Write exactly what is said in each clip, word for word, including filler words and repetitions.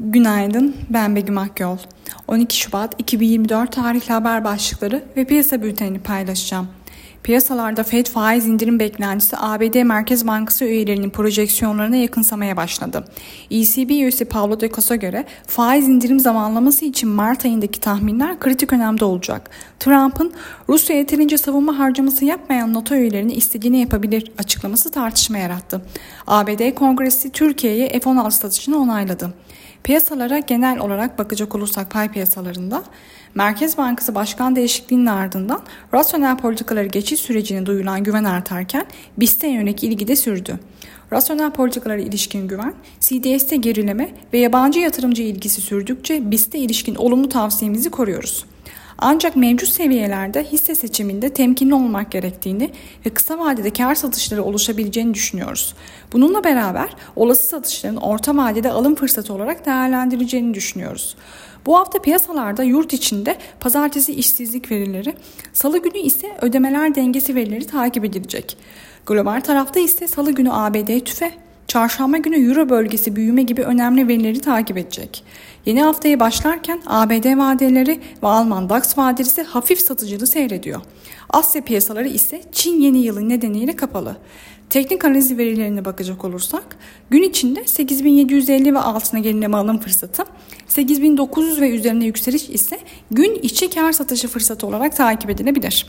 Günaydın, ben Begüm Akgol. on iki Şubat iki bin yirmi dört tarihli haber başlıkları ve piyasa bültenini paylaşacağım. Piyasalarda Fed faiz indirim beklentisi A B D Merkez Bankası üyelerinin projeksiyonlarına yakınsamaya başladı. E C B üyesi Pablo de Casa göre faiz indirim zamanlaması için Mart ayındaki tahminler kritik önemde olacak. Trump'ın Rusya yeterince savunma harcaması yapmayan NATO üyelerini istediğini yapabilir açıklaması tartışma yarattı. A B D Kongresi Türkiye'ye F on altı satışını onayladı. Piyasalara genel olarak bakacak olursak pay piyasalarında Merkez Bankası Başkan değişikliğinin ardından rasyonel politikaları geçiş sürecine duyulan güven artarken B I S T'e yönelik ilgi de sürdü. Rasyonel politikalara ilişkin güven, C D S'te gerileme ve yabancı yatırımcı ilgisi sürdükçe B I S T'e ilişkin olumlu tavsiyemizi koruyoruz. Ancak mevcut seviyelerde hisse seçiminde temkinli olmak gerektiğini ve kısa vadede kar satışları oluşabileceğini düşünüyoruz. Bununla beraber olası satışların orta vadede alım fırsatı olarak değerlendirileceğini düşünüyoruz. Bu hafta piyasalarda yurt içinde pazartesi işsizlik verileri, salı günü ise ödemeler dengesi verileri takip edilecek. Global tarafta ise salı günü A B D tüfe, çarşamba günü Euro bölgesi büyüme gibi önemli verileri takip edecek. Yeni haftaya başlarken A B D vadeleri ve Alman DAX vadesi hafif satıcılığı seyrediyor. Asya piyasaları ise Çin yeni yılı nedeniyle kapalı. Teknik analiz verilerine bakacak olursak, gün içinde sekiz bin yedi yüz elli ve altına gerileme alım fırsatı, sekiz bin dokuz yüz ve üzerine yükseliş ise gün içi kar satışı fırsatı olarak takip edilebilir.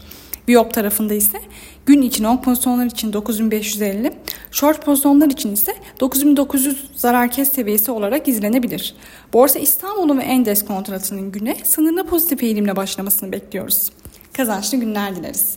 Biyop tarafında ise gün için long pozisyonlar için dokuz bin beş yüz elli, short pozisyonlar için ise dokuz bin dokuz yüz zarar kes seviyesi olarak izlenebilir. Borsa İstanbul'un ve endeks kontratının güne sınırlı pozitif eğilimle başlamasını bekliyoruz. Kazançlı günler dileriz.